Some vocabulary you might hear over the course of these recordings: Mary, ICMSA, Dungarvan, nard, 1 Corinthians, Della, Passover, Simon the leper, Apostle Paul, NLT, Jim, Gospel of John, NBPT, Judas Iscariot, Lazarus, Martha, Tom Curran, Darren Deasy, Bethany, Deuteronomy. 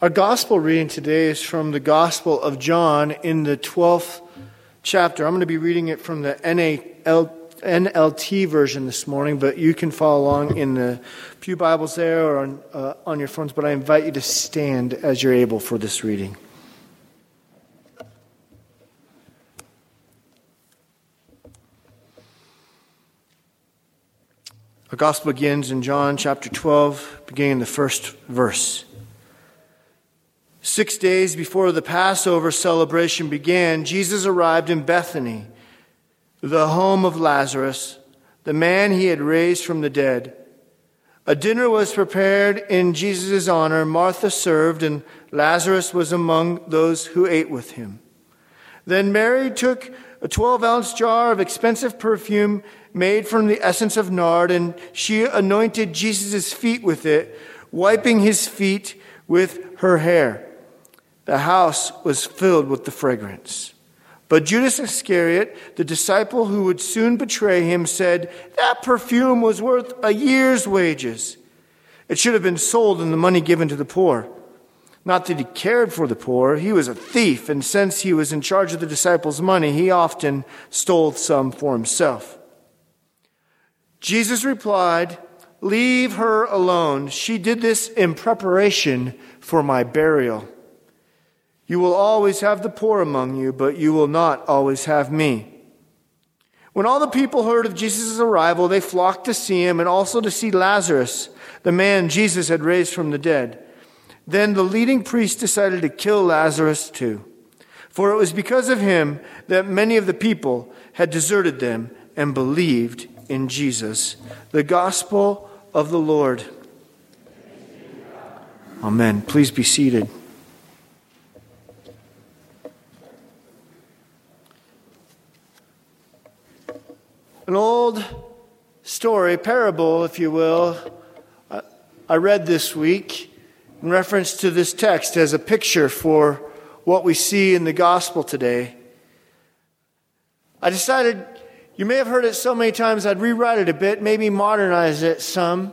Our gospel reading today is from the Gospel of John in the 12th chapter. I'm going to be reading it from the NLT version this morning, but you can follow along in the pew Bibles there or on your phones. But I invite you to stand as you're able for this reading. Our gospel begins in John chapter 12, beginning in the first verse. 6 days before the Passover celebration began, Jesus arrived in Bethany, the home of Lazarus, the man he had raised from the dead. A dinner was prepared in Jesus' honor. Martha served, and Lazarus was among those who ate with him. Then Mary took a 12-ounce jar of expensive perfume made from the essence of nard, and she anointed Jesus' feet with it, wiping his feet with her hair. The house was filled with the fragrance. But Judas Iscariot, the disciple who would soon betray him, said, "That perfume was worth a year's wages. It should have been sold and the money given to the poor." Not that he cared for the poor. He was a thief, and since he was in charge of the disciples' money, he often stole some for himself. Jesus replied, "Leave her alone. She did this in preparation for my burial. You will always have the poor among you, but you will not always have me." When all the people heard of Jesus' arrival, they flocked to see him and also to see Lazarus, the man Jesus had raised from the dead. Then the leading priests decided to kill Lazarus too, for it was because of him that many of the people had deserted them and believed in Jesus. The gospel of the Lord. Amen. Please be seated. An old story, parable, if you will, I read this week in reference to this text as a picture for what we see in the gospel today. I decided, you may have heard it so many times, I'd rewrite it a bit, maybe modernize it some.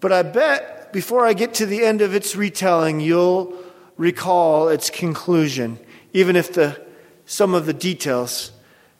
But I bet before I get to the end of its retelling, you'll recall its conclusion, even if some of the details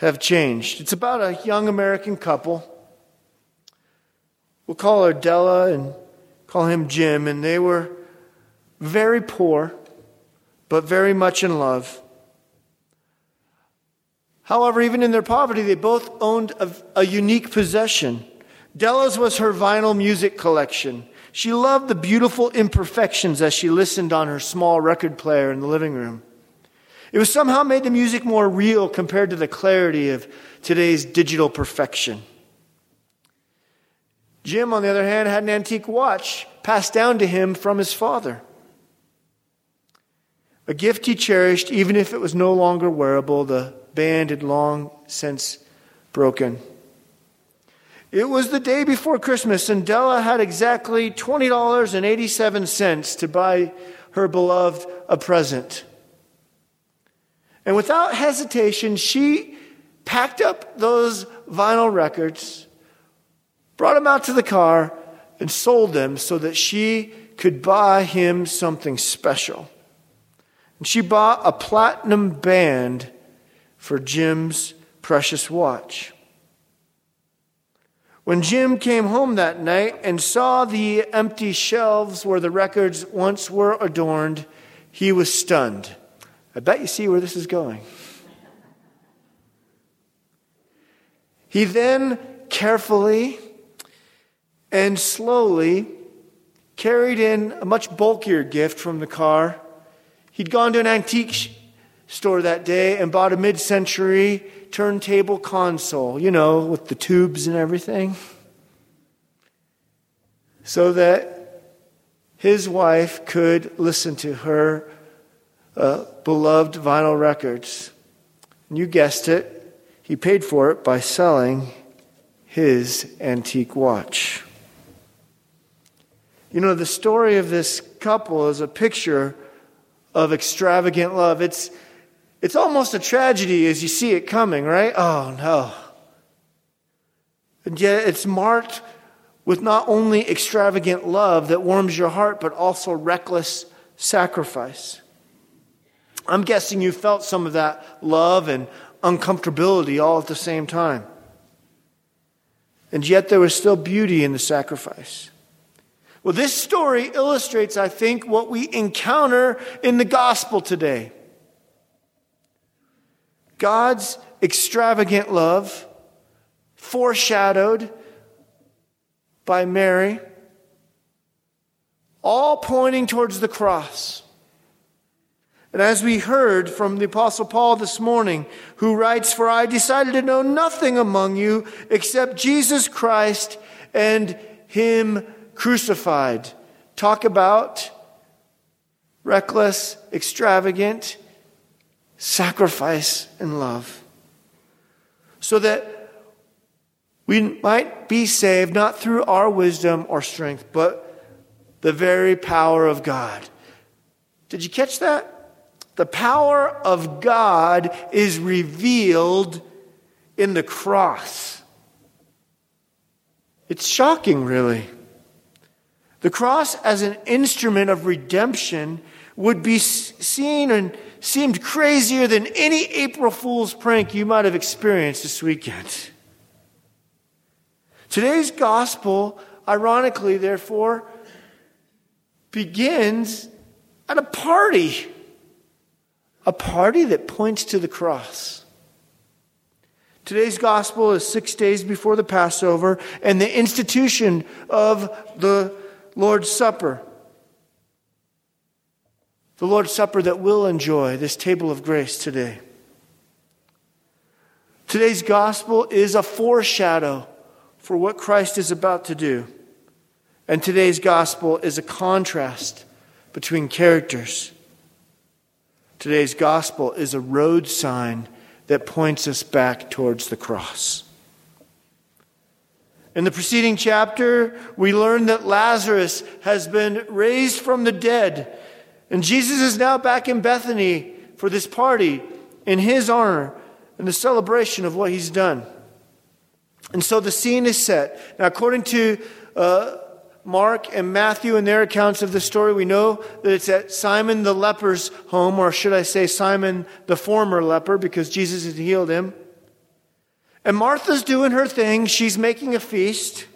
have changed. It's about a young American couple. We'll call her Della and call him Jim. And they were very poor, but very much in love. However, even in their poverty, they both owned a unique possession. Della's was her vinyl music collection. She loved the beautiful imperfections as she listened on her small record player in the living room. It was somehow made the music more real compared to the clarity of today's digital perfection. Jim, on the other hand, had an antique watch passed down to him from his father, a gift he cherished even if it was no longer wearable. The band had long since broken. It was the day before Christmas, and Della had exactly $20.87 to buy her beloved a present. And without hesitation, she packed up those vinyl records, brought them out to the car, and sold them so that she could buy him something special. And she bought a platinum band for Jim's precious watch. When Jim came home that night and saw the empty shelves where the records once were adorned, he was stunned. I bet you see where this is going. He then carefully and slowly carried in a much bulkier gift from the car. He'd gone to an antique store that day and bought a mid-century turntable console, with the tubes and everything, so that his wife could listen to her beloved vinyl records. And you guessed it, he paid for it by selling his antique watch. The story of this couple is a picture of extravagant love. It's almost a tragedy as you see it coming, right? Oh no. And yet it's marked with not only extravagant love that warms your heart, but also reckless sacrifice. I'm guessing you felt some of that love and uncomfortability all at the same time. And yet there was still beauty in the sacrifice. Well, this story illustrates, I think, what we encounter in the gospel today. God's extravagant love foreshadowed by Mary, all pointing towards the cross. And as we heard from the Apostle Paul this morning, who writes, "For I decided to know nothing among you except Jesus Christ and Him crucified." Talk about reckless, extravagant sacrifice and love. So that we might be saved not through our wisdom or strength, but the very power of God. Did you catch that? The power of God is revealed in the cross. It's shocking, really. The cross as an instrument of redemption would be seen and seemed crazier than any April Fool's prank you might have experienced this weekend. Today's gospel, ironically, therefore, begins at a party. A party that points to the cross. Today's gospel is 6 days before the Passover and the institution of the Lord's Supper. The Lord's Supper that we'll enjoy, this table of grace today. Today's gospel is a foreshadow for what Christ is about to do. And today's gospel is a contrast between characters. Today's gospel is a road sign that points us back towards the cross. In the preceding chapter, we learn that Lazarus has been raised from the dead, and Jesus is now back in Bethany for this party in his honor and the celebration of what he's done. And so the scene is set. Now, according to Mark and Matthew, in their accounts of the story, we know that it's at Simon the leper's home, or should I say Simon the former leper, because Jesus had healed him. And Martha's doing her thing. She's making a feast.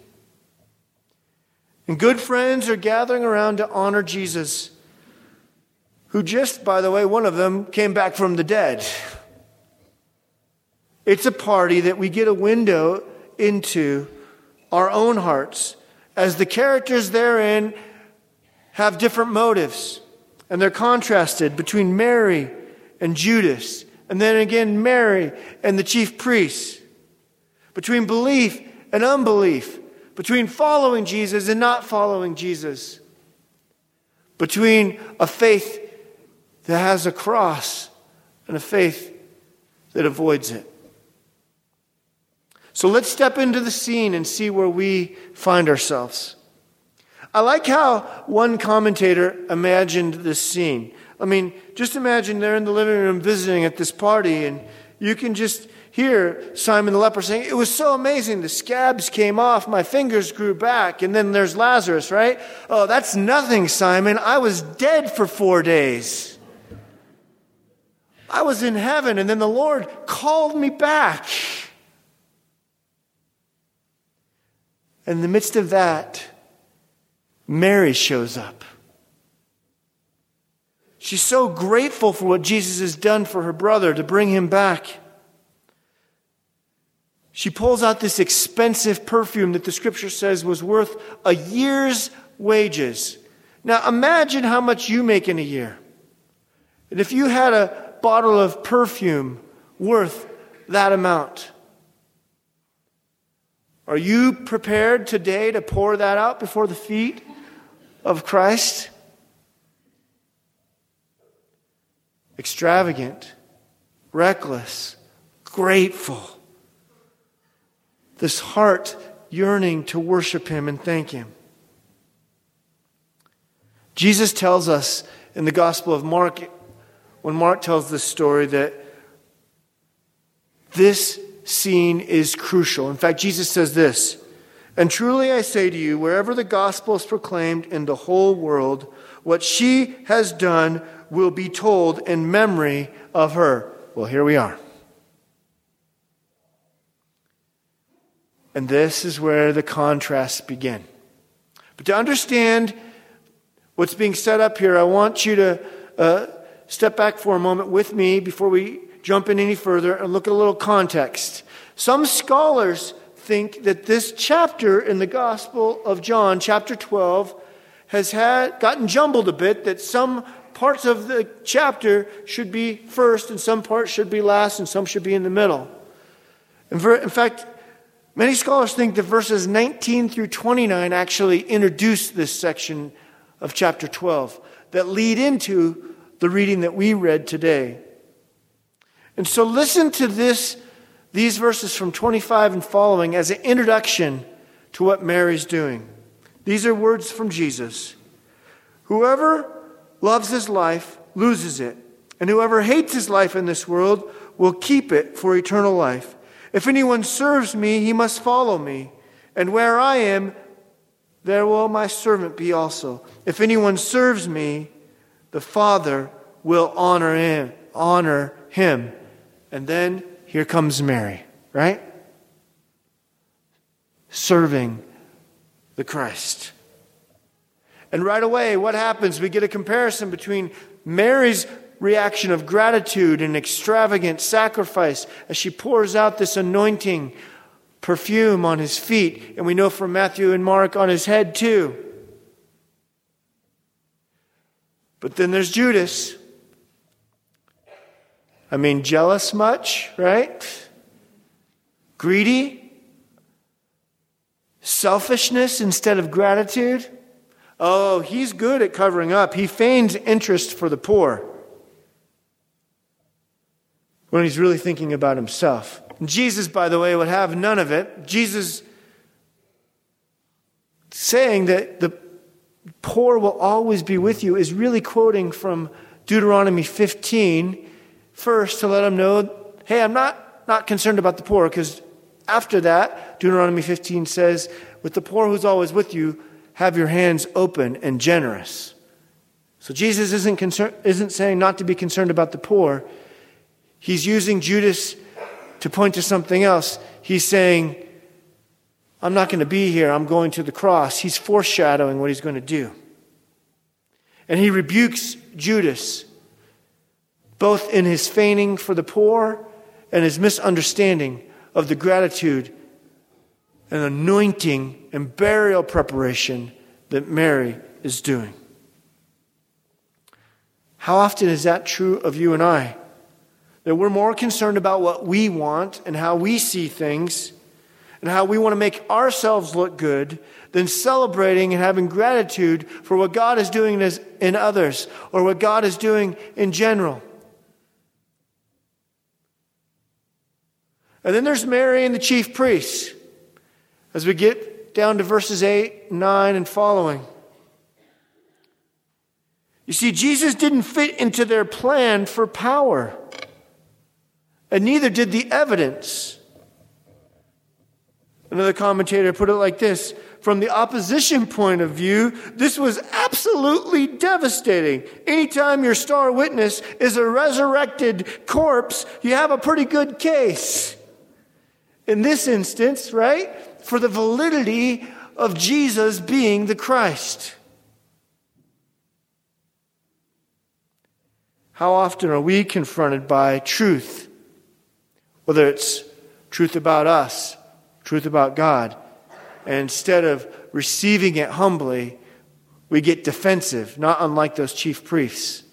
And good friends are gathering around to honor Jesus, who just, by the way, one of them came back from the dead. It's a party that we get a window into our own hearts, as the characters therein have different motives, and they're contrasted between Mary and Judas, and then again Mary and the chief priests, between belief and unbelief, between following Jesus and not following Jesus, between a faith that has a cross and a faith that avoids it. So let's step into the scene and see where we find ourselves. I like how one commentator imagined this scene. I mean, just imagine they're in the living room visiting at this party, and you can just hear Simon the leper saying, "It was so amazing, the scabs came off, my fingers grew back." And then there's Lazarus, right? "Oh, that's nothing, Simon. I was dead for 4 days. I was in heaven, and then the Lord called me back." In the midst of that, Mary shows up. She's so grateful for what Jesus has done for her brother to bring him back. She pulls out this expensive perfume that the scripture says was worth a year's wages. Now imagine how much you make in a year. And if you had a bottle of perfume worth that amount, are you prepared today to pour that out before the feet of Christ? Extravagant, reckless, grateful. This heart yearning to worship Him and thank Him. Jesus tells us in the Gospel of Mark, when Mark tells this story, that this scene is crucial. In fact, Jesus says this, "And truly I say to you, wherever the gospel is proclaimed in the whole world, What she has done will be told in memory of her. Well, here we are. And this is where the contrasts begin. But to understand what's being set up here, I want you to step back for a moment with me before we jump in any further and look at a little context. Some scholars think that this chapter in the Gospel of John, chapter 12, has gotten jumbled a bit, that some parts of the chapter should be first and some parts should be last and some should be in the middle. In fact, many scholars think that verses 19 through 29 actually introduce this section of chapter 12 that lead into the reading that we read today. And so listen to these verses from 25 and following as an introduction to what Mary's doing. These are words from Jesus. Whoever loves his life loses it, and whoever hates his life in this world will keep it for eternal life. If anyone serves me, he must follow me, and where I am, there will my servant be also. If anyone serves me, the Father will honor him. And then here comes Mary, right? Serving the Christ. And right away, what happens? We get a comparison between Mary's reaction of gratitude and extravagant sacrifice as she pours out this anointing perfume on his feet, and we know from Matthew and Mark on his head too. But then there's Judas. I mean, jealous much, right? Greedy? Selfishness instead of gratitude? Oh, he's good at covering up. He feigns interest for the poor when he's really thinking about himself. And Jesus, by the way, would have none of it. Jesus saying that the poor will always be with you is really quoting from Deuteronomy 15. First, to let them know, hey, I'm not concerned about the poor, because after that, Deuteronomy 15 says, with the poor who's always with you, have your hands open and generous. So Jesus isn't saying not to be concerned about the poor. He's using Judas to point to something else. He's saying, I'm not going to be here. I'm going to the cross. He's foreshadowing what he's going to do. And he rebukes Judas, both in his feigning for the poor and his misunderstanding of the gratitude and anointing and burial preparation that Mary is doing. How often is that true of you and I? That we're more concerned about what we want and how we see things and how we want to make ourselves look good than celebrating and having gratitude for what God is doing in others or what God is doing in general. And then there's Mary and the chief priests, as we get down to verses 8, 9, and following. You see, Jesus didn't fit into their plan for power, and neither did the evidence. Another commentator put it like this: from the opposition point of view, this was absolutely devastating. Anytime your star witness is a resurrected corpse, you have a pretty good case. In this instance, right, for the validity of Jesus being the Christ. How often are we confronted by truth? Whether it's truth about us, truth about God, and instead of receiving it humbly, we get defensive, not unlike those chief priests.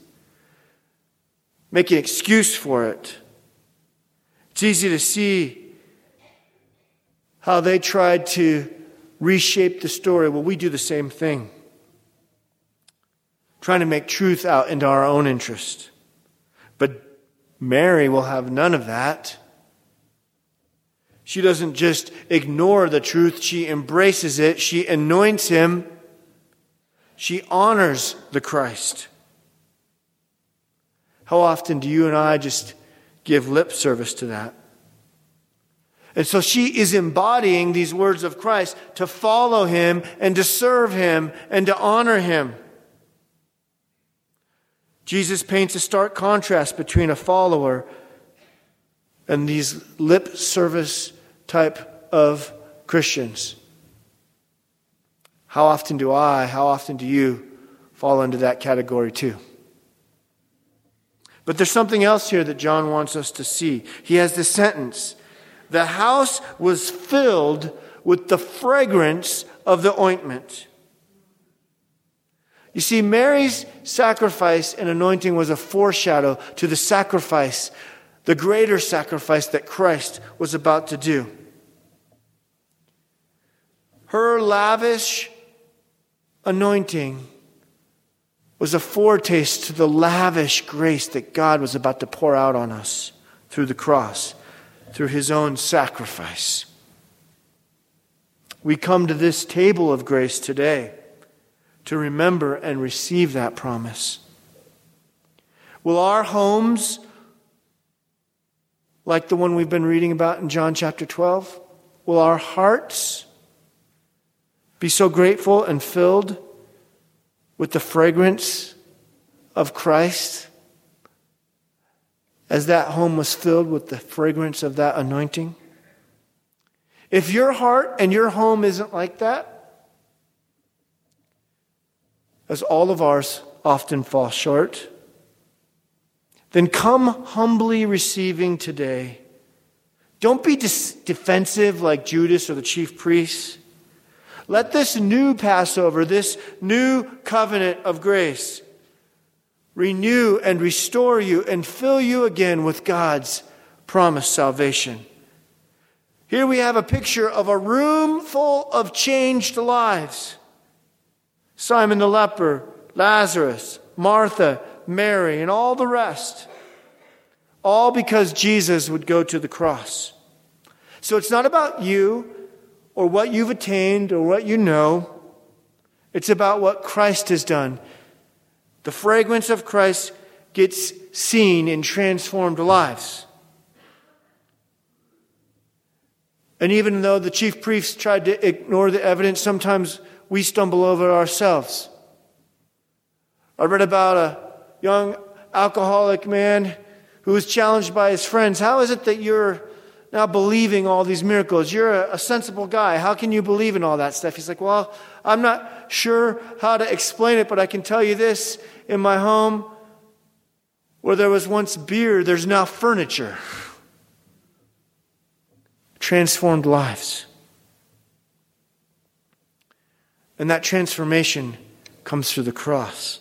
Make an excuse for it. It's easy to see how they tried to reshape the story. Well, we do the same thing. Trying to make truth out into our own interest. But Mary will have none of that. She doesn't just ignore the truth. She embraces it. She anoints him. She honors the Christ. How often do you and I just give lip service to that? And so she is embodying these words of Christ to follow him and to serve him and to honor him. Jesus paints a stark contrast between a follower and these lip service type of Christians. How often do I, how often do you fall into that category too? But there's something else here that John wants us to see. He has this sentence. The house was filled with the fragrance of the ointment. You see, Mary's sacrifice and anointing was a foreshadow to the sacrifice, the greater sacrifice that Christ was about to do. Her lavish anointing was a foretaste to the lavish grace that God was about to pour out on us through the cross, through his own sacrifice. We come to this table of grace today to remember and receive that promise. Will our homes, like the one we've been reading about in John chapter 12, will our hearts be so grateful and filled with the fragrance of Christ, as that home was filled with the fragrance of that anointing? If your heart and your home isn't like that, as all of ours often fall short, then come humbly receiving today. Don't be defensive like Judas or the chief priests. Let this new Passover, this new covenant of grace, renew and restore you and fill you again with God's promised salvation. Here we have a picture of a room full of changed lives. Simon the leper, Lazarus, Martha, Mary, and all the rest. All because Jesus would go to the cross. So it's not about you, or what you've attained, or what you know. It's about what Christ has done. The fragrance of Christ gets seen in transformed lives. And even though the chief priests tried to ignore the evidence, sometimes we stumble over ourselves. I read about a young alcoholic man who was challenged by his friends. How is it that you're now believing all these miracles? You're a sensible guy. How can you believe in all that stuff? He's like, well, I'm not sure how to explain it, but I can tell you this. In my home, where there was once beer, there's now furniture. Transformed lives. And that transformation comes through the cross.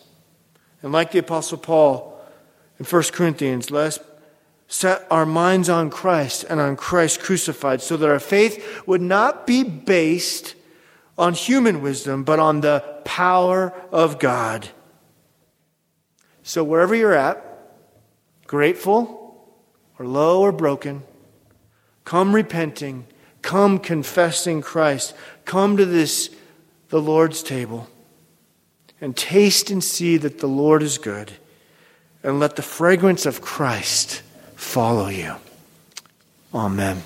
And like the Apostle Paul in 1 Corinthians, let us set our minds on Christ and on Christ crucified, so that our faith would not be based on human wisdom, but on the power of God. So wherever you're at, grateful or low or broken, come repenting, come confessing Christ, come to this, the Lord's table, and taste and see that the Lord is good, and let the fragrance of Christ follow you. Amen.